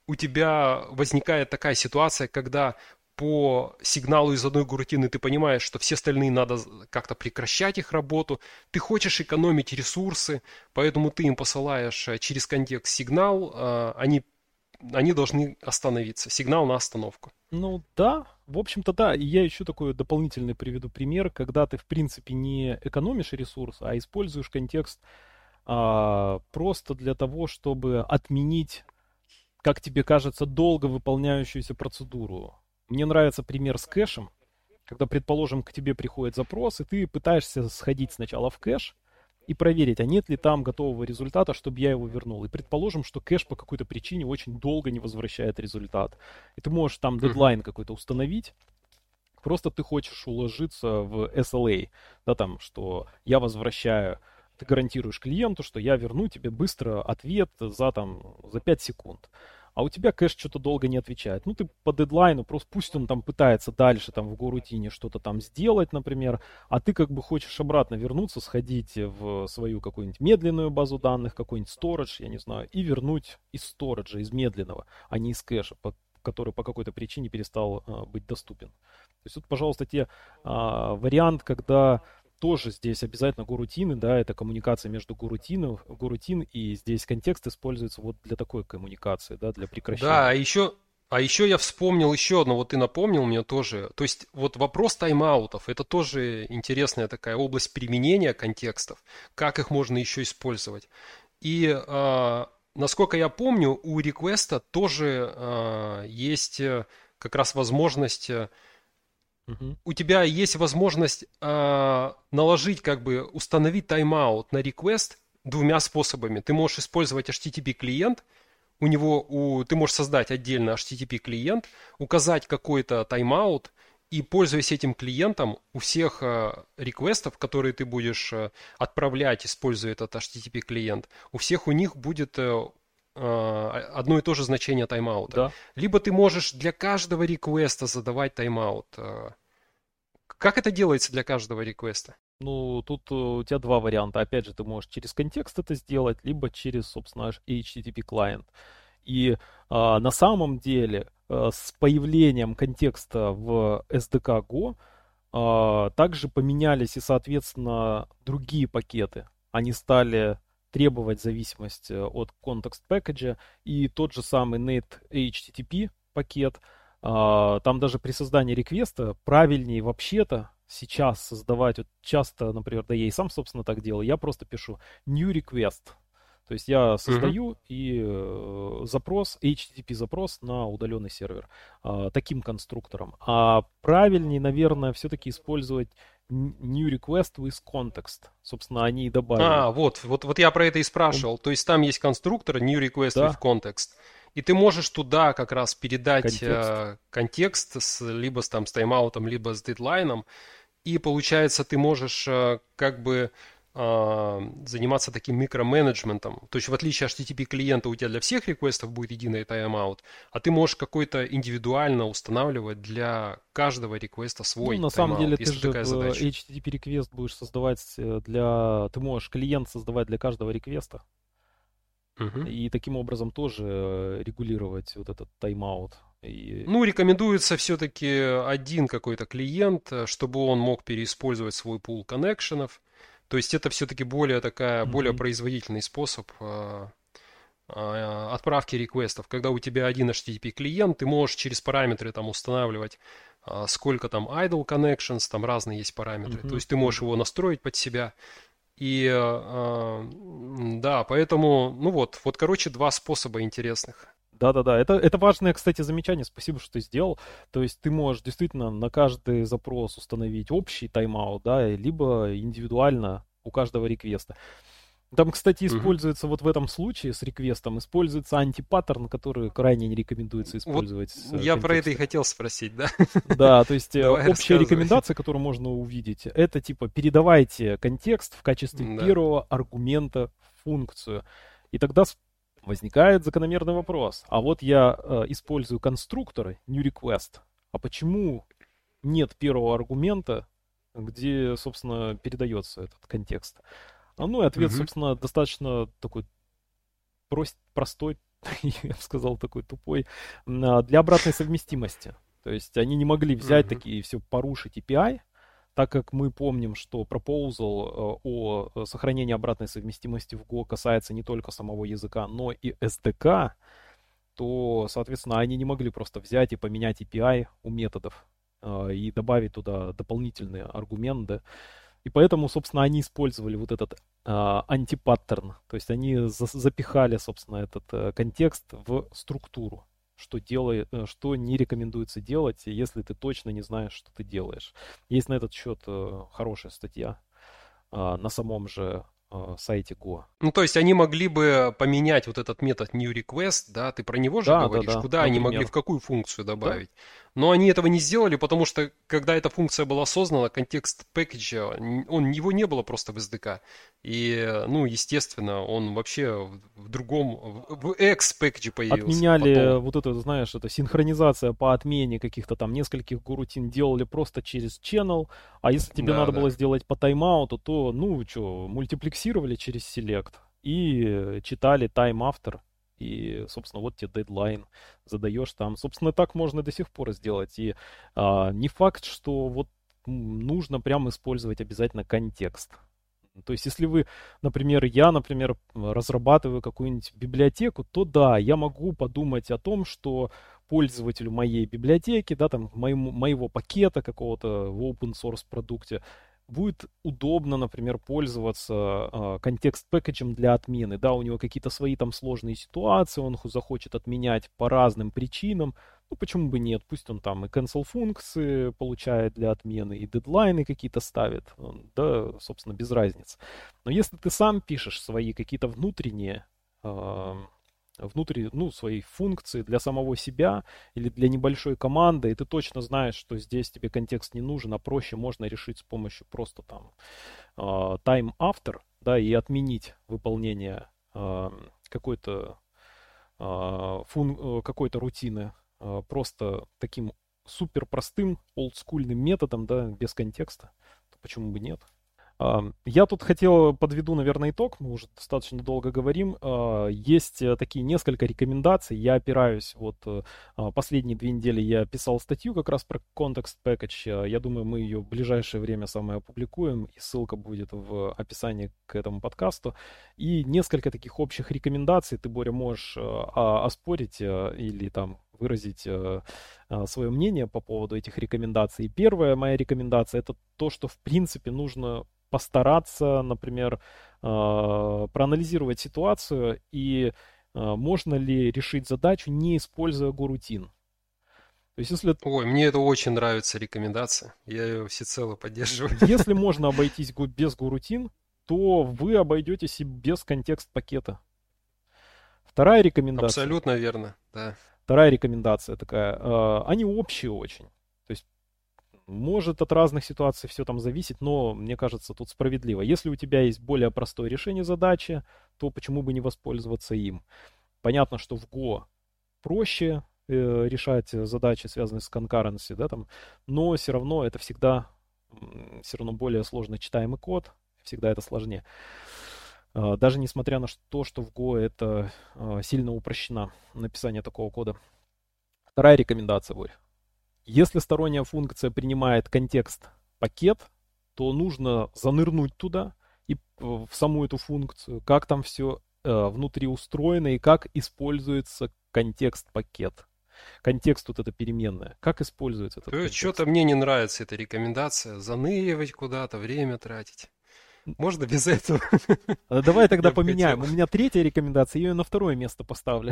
у тебя возникает такая ситуация, когда по сигналу из одной go-рутины ты понимаешь, что все остальные надо как-то прекращать их работу, ты хочешь экономить ресурсы, поэтому ты им посылаешь через контекст сигнал, они должны остановиться, сигнал на остановку. Ну да, в общем-то да, и я еще такой дополнительный приведу пример, когда ты в принципе не экономишь ресурс, а используешь контекст просто для того, чтобы отменить, как тебе кажется, долго выполняющуюся процедуру. Мне нравится пример с кэшем, когда, предположим, к тебе приходит запрос, и ты пытаешься сходить сначала в кэш и проверить, а нет ли там готового результата, чтобы я его вернул. И предположим, что кэш по какой-то причине очень долго не возвращает результат. И ты можешь там дедлайн какой-то установить, просто ты хочешь уложиться в SLA, да, там, что я возвращаю, ты гарантируешь клиенту, что я верну тебе быстро ответ за 5 секунд. А у тебя кэш что-то долго не отвечает. Ну, ты по дедлайну, просто пусть он там пытается дальше там в go-рутине что-то там сделать, например, а ты как бы хочешь обратно вернуться, сходить в свою какую-нибудь медленную базу данных, какой-нибудь сторидж, я не знаю, и вернуть из сториджа, из медленного, а не из кэша, который по какой-то причине перестал быть доступен. То есть вот, пожалуйста, те вариант, когда... Тоже здесь обязательно go-рутины, да, это коммуникация между go-рутин, и здесь контекст используется вот для такой коммуникации, да, для прекращения. Да, а еще я вспомнил еще одно, вот ты напомнил мне тоже, то есть вот вопрос тайм-аутов, это тоже интересная такая область применения контекстов, как их можно еще использовать. И насколько я помню, у реквеста тоже есть как раз возможность... У тебя есть возможность наложить, как бы установить тайм-аут на request двумя способами. Ты можешь использовать HTTP клиент, ты можешь создать отдельно HTTP клиент, указать какой-то тайм-аут и, пользуясь этим клиентом, у всех реквестов, которые ты будешь отправлять, используя этот HTTP клиент, у всех у них будет одно и то же значение тайм-аута. Да. Либо ты можешь для каждого реквеста задавать тайм-аут. Как это делается для каждого реквеста? Ну, тут у тебя два варианта. Опять же, ты можешь через контекст это сделать, либо через, собственно, HTTP client. И на самом деле с появлением контекста в SDK Go также поменялись и, соответственно, другие пакеты. Они стали... требовать зависимость от Context Package, и тот же самый Net HTTP пакет, там даже при создании реквеста правильнее вообще-то сейчас создавать, вот часто, например, да я и сам, собственно, так делаю, я просто пишу New Request, то есть я создаю и запрос, HTTP-запрос на удаленный сервер таким конструктором. А правильнее, наверное, все-таки использовать New Request with Context. Собственно, они и добавили. Вот я про это и спрашивал. То есть там есть конструктор New Request with Context. И ты можешь туда как раз передать контекст либо с тайм-аутом, либо с дедлайном. И получается, ты можешь как бы заниматься таким микроменеджментом. То есть в отличие от HTTP клиента у тебя для всех реквестов будет единый тайм-аут, а ты можешь какой-то индивидуально устанавливать для каждого реквеста свой тайм-аут. Ну, на самом деле ты же HTTP реквест будешь создавать ты можешь клиент создавать для каждого реквеста и таким образом тоже регулировать вот этот тайм-аут. Ну, рекомендуется все-таки один какой-то клиент, чтобы он мог переиспользовать свой пул коннекшенов. То есть это все-таки более производительный способ отправки реквестов. Когда у тебя один HTTP клиент, ты можешь через параметры там устанавливать, сколько там idle connections, там разные есть параметры. То есть ты можешь его настроить под себя. И да, поэтому, короче, два способа интересных. Да-да-да, это важное, кстати, замечание, спасибо, что ты сделал. То есть ты можешь действительно на каждый запрос установить общий тайм-аут, да, либо индивидуально у каждого реквеста. Там, кстати, используется вот в этом случае с реквестом, используется антипаттерн, который крайне не рекомендуется использовать. Вот я про это и хотел спросить, да? Да, то есть общая рекомендация, которую можно увидеть, это типа передавайте контекст в качестве первого аргумента в функцию. И тогда возникает закономерный вопрос. А вот я использую конструкторы new request. А почему нет первого аргумента, где, собственно, передается этот контекст? Ну и ответ, собственно, достаточно такой простой, я бы сказал, такой тупой, для обратной совместимости. То есть они не могли взять такие и все порушить API, так как мы помним, что proposal о сохранении обратной совместимости в Go касается не только самого языка, но и SDK, то, соответственно, они не могли просто взять и поменять API у методов и добавить туда дополнительные аргументы. И поэтому, собственно, они использовали вот этот антипаттерн. То есть они запихали, собственно, этот контекст в структуру, что не рекомендуется делать, если ты точно не знаешь, что ты делаешь. Есть на этот счет хорошая статья на самом же сайте Go. Ну, то есть они могли бы поменять вот этот метод new request, да, ты про него же говоришь, куда они могли, в какую функцию добавить. Да. Но они этого не сделали, потому что, когда эта функция была создана, контекст пэкэджа, его не было просто в SDK. И, ну, естественно, он вообще в другом, в X-пэкэджи появился. Отменяли вот это, знаешь, это синхронизация по отмене каких-то там нескольких Go-рутин делали просто через channel, а если тебе надо было сделать по тайм-ауту, то, ну, что, мультиплексировали через select и читали time after, и, собственно, вот тебе дедлайн задаешь там. Собственно, так можно до сих пор сделать. И не факт, что вот нужно прямо использовать обязательно контекст. То есть, если вы, например, разрабатываю какую-нибудь библиотеку, то да, я могу подумать о том, что пользователю моей библиотеки, да, там, моего пакета какого-то в open source продукте, будет удобно, например, пользоваться контекст-пэкэджем для отмены. Да, у него какие-то свои там сложные ситуации, он захочет отменять по разным причинам. Ну, почему бы нет? Пусть он там и cancel-функции получает для отмены, и дедлайны какие-то ставит. Да, собственно, без разницы. Но если ты сам пишешь свои какие-то свои функции для самого себя или для небольшой команды, и ты точно знаешь, что здесь тебе контекст не нужен, а проще можно решить с помощью просто там time after, да, и отменить выполнение какой-то рутины просто таким супер простым олдскульным методом, да, без контекста, то почему бы нет? Я тут подведу, наверное, итог. Мы уже достаточно долго говорим. Есть такие несколько рекомендаций. Я опираюсь, вот последние 2 недели я писал статью как раз про Context Package. Я думаю, мы ее в ближайшее время самое опубликуем, и ссылка будет в описании к этому подкасту. И несколько таких общих рекомендаций. Ты, Боря, можешь оспорить или там выразить свое мнение по поводу этих рекомендаций. Первая моя рекомендация — это то, что в принципе нужно постараться, например, проанализировать ситуацию и можно ли решить задачу, не используя Go-рутин. То есть, если... Ой, мне это очень нравится рекомендация, я ее всецело поддерживаю. Если можно обойтись без Go-рутин, то вы обойдетесь и без контекст-пакета. Вторая рекомендация... Абсолютно верно, да. Вторая рекомендация такая, они общие очень. Может от разных ситуаций все там зависеть, но, мне кажется, тут справедливо. Если у тебя есть более простое решение задачи, то почему бы не воспользоваться им? Понятно, что в Go проще решать задачи, связанные с concurrency, да, там, но все равно это всегда более сложно читаемый код, всегда это сложнее. Даже несмотря на то, что в Go это сильно упрощено, написание такого кода. Вторая рекомендация, Борь. Если сторонняя функция принимает контекст-пакет, то нужно занырнуть туда и в саму эту функцию, как там все внутри устроено и как используется контекст-пакет. Контекст вот это переменная. Как используется этот контекст? Что-то мне не нравится эта рекомендация. Заныривать куда-то, время тратить. Можно без этого? Давай тогда поменяем. У меня третья рекомендация, я ее на второе место поставлю.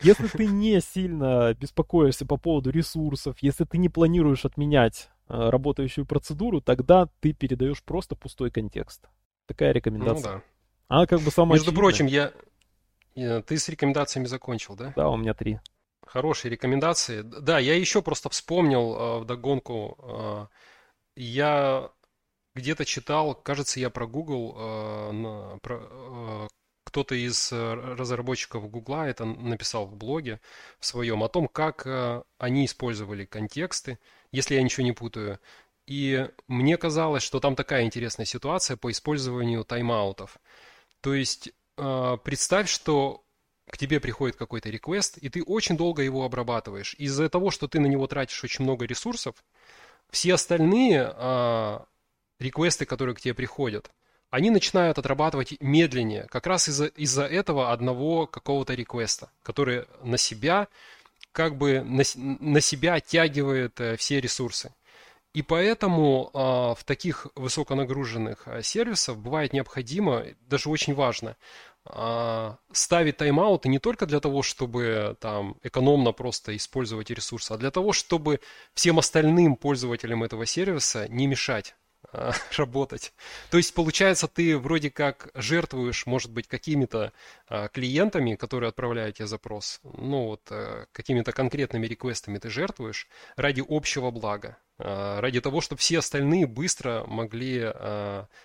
Если ты не сильно беспокоишься по поводу ресурсов, если ты не планируешь отменять работающую процедуру, тогда ты передаешь просто пустой контекст. Такая рекомендация. Ну да. Она как бы самая очевидная. Между прочим, ты с рекомендациями закончил, да? Да, у меня 3. Хорошие рекомендации. Да, я еще просто вспомнил вдогонку. Я где-то читал, кажется, я про Google, кто-то из разработчиков Google это написал в блоге в своем о том, как они использовали контексты, если я ничего не путаю. И мне казалось, что там такая интересная ситуация по использованию тайм-аутов. То есть представь, что к тебе приходит какой-то реквест, и ты очень долго его обрабатываешь. Из-за того, что ты на него тратишь очень много ресурсов, все остальные реквесты, которые к тебе приходят, они начинают отрабатывать медленнее, как раз из-за этого одного какого-то реквеста, который на себя, как бы на себя оттягивает все ресурсы. И поэтому в таких высоконагруженных сервисах бывает необходимо, даже очень важно, ставить тайм-ауты не только для того, чтобы там экономно просто использовать ресурсы, а для того, чтобы всем остальным пользователям этого сервиса не мешать работать. То есть, получается, ты вроде как жертвуешь, может быть, какими-то клиентами, которые отправляют тебе запрос, ну вот какими-то конкретными реквестами ты жертвуешь ради общего блага, ради того, чтобы все остальные быстро могли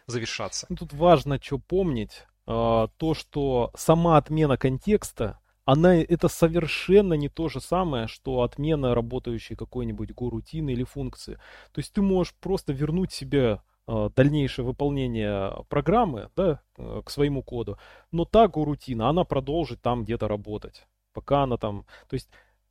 завершаться. Тут важно что помнить, то, что сама отмена контекста, она это совершенно не то же самое, что отмена работающей какой-нибудь Go-рутины или функции. То есть ты можешь просто вернуть себе дальнейшее выполнение программы, да, к своему коду, но та Go-рутина, она продолжит там где-то работать, пока она там... То есть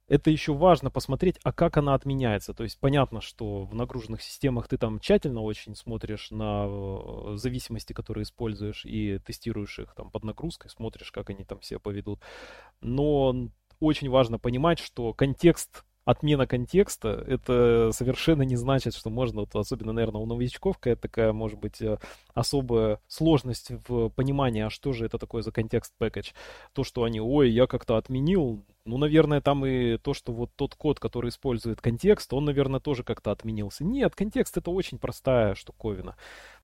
это еще важно посмотреть, а как она отменяется. То есть понятно, что в нагруженных системах ты там тщательно очень смотришь на зависимости, которые используешь, и тестируешь их там под нагрузкой, смотришь, как они там себя поведут. Но очень важно понимать, что контекст, отмена контекста, это совершенно не значит, что можно, вот, особенно, наверное, у новичков какая-то такая, может быть, особая сложность в понимании, а что же это такое за контекст package. То, что они, ой, я как-то отменил, ну, наверное, там и то, что вот тот код, который использует контекст, он, наверное, тоже как-то отменился. Нет, контекст — это очень простая штуковина.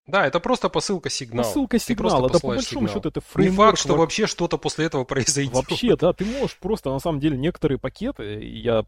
Да, это просто посылка-сигнал. Посылка-сигнал, это по большому счету это фреймворк. Не факт, что вообще что-то после этого произойдет. Вообще, да, ты можешь просто, на самом деле, некоторые пакеты, я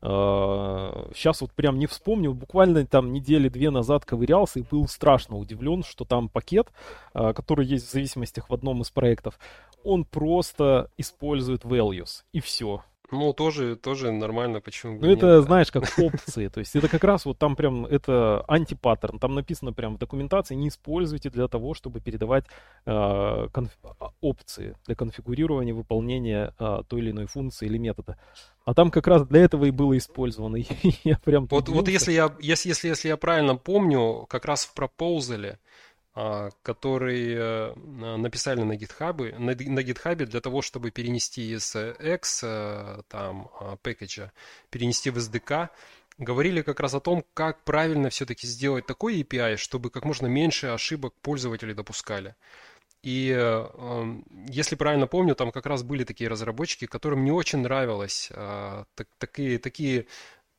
сейчас вот прям не вспомнил, буквально там недели-две назад ковырялся и был страшно удивлен, что там пакет, который есть в зависимостях в одном из проектов, он просто использует values, и все. Ну, тоже нормально, почему бы нет. Ну, это, знаешь, как опции, то есть это как раз вот там прям, это антипаттерн, там написано прям в документации, не используйте для того, чтобы передавать опции для конфигурирования, выполнения той или иной функции или метода. А там как раз для этого и было использовано. Я прям вот если я правильно помню, как раз в пропоузале, которые написали на GitHub для того, чтобы перенести из X там пэкэджа, перенести в SDK, говорили как раз о том, как правильно все-таки сделать такой API, чтобы как можно меньше ошибок пользователи допускали. И если правильно помню, там как раз были такие разработчики, которым не очень нравилось такие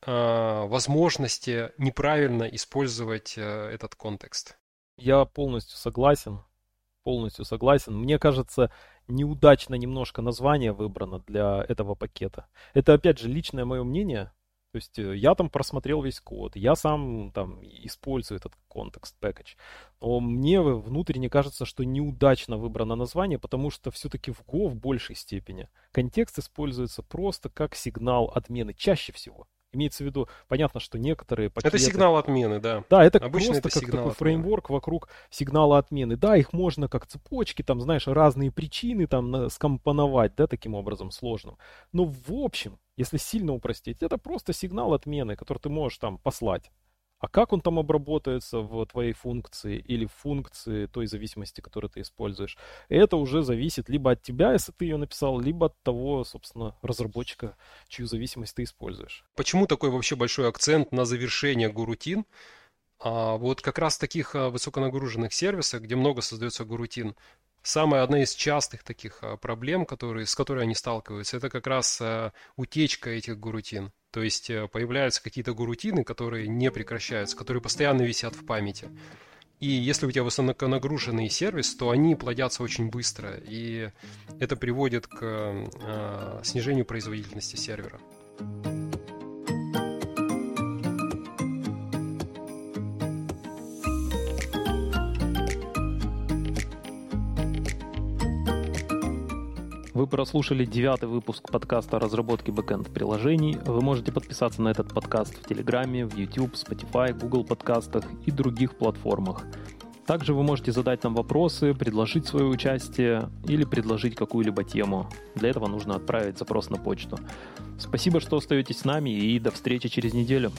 возможности неправильно использовать этот контекст. Я полностью согласен. Мне кажется, неудачно немножко название выбрано для этого пакета. Это, опять же, личное мое мнение. То есть я там просмотрел весь код, я сам там использую этот context package. Но мне внутренне кажется, что неудачно выбрано название, потому что все-таки в Go в большей степени контекст используется просто как сигнал отмены чаще всего. Имеется в виду, понятно, что некоторые пакеты... Это сигнал отмены, да. Да, это обычно просто это как такой фреймворк вокруг сигнала отмены. Да, их можно как цепочки, там, знаешь, разные причины там скомпоновать, да, таким образом сложным. Но в общем, если сильно упростить, это просто сигнал отмены, который ты можешь там послать. А как он там обработается в твоей функции или в функции той зависимости, которую ты используешь, это уже зависит либо от тебя, если ты ее написал, либо от того, собственно, разработчика, чью зависимость ты используешь. Почему такой вообще большой акцент на завершение Go-рутин? Вот как раз в таких высоконагруженных сервисах, где много создается Go-рутин, самая одна из частых таких проблем, с которой они сталкиваются, это как раз утечка этих Go-рутин. То есть появляются какие-то Go-рутины, которые не прекращаются, которые постоянно висят в памяти. И если у тебя высоконагруженный сервис, то они плодятся очень быстро. И это приводит к снижению производительности сервера. Вы прослушали 9-й выпуск подкаста о разработке бэкэнд-приложений. Вы можете подписаться на этот подкаст в Телеграме, в YouTube, Spotify, Google Подкастах и других платформах. Также вы можете задать нам вопросы, предложить свое участие или предложить какую-либо тему. Для этого нужно отправить запрос на почту. Спасибо, что остаетесь с нами, и до встречи через неделю.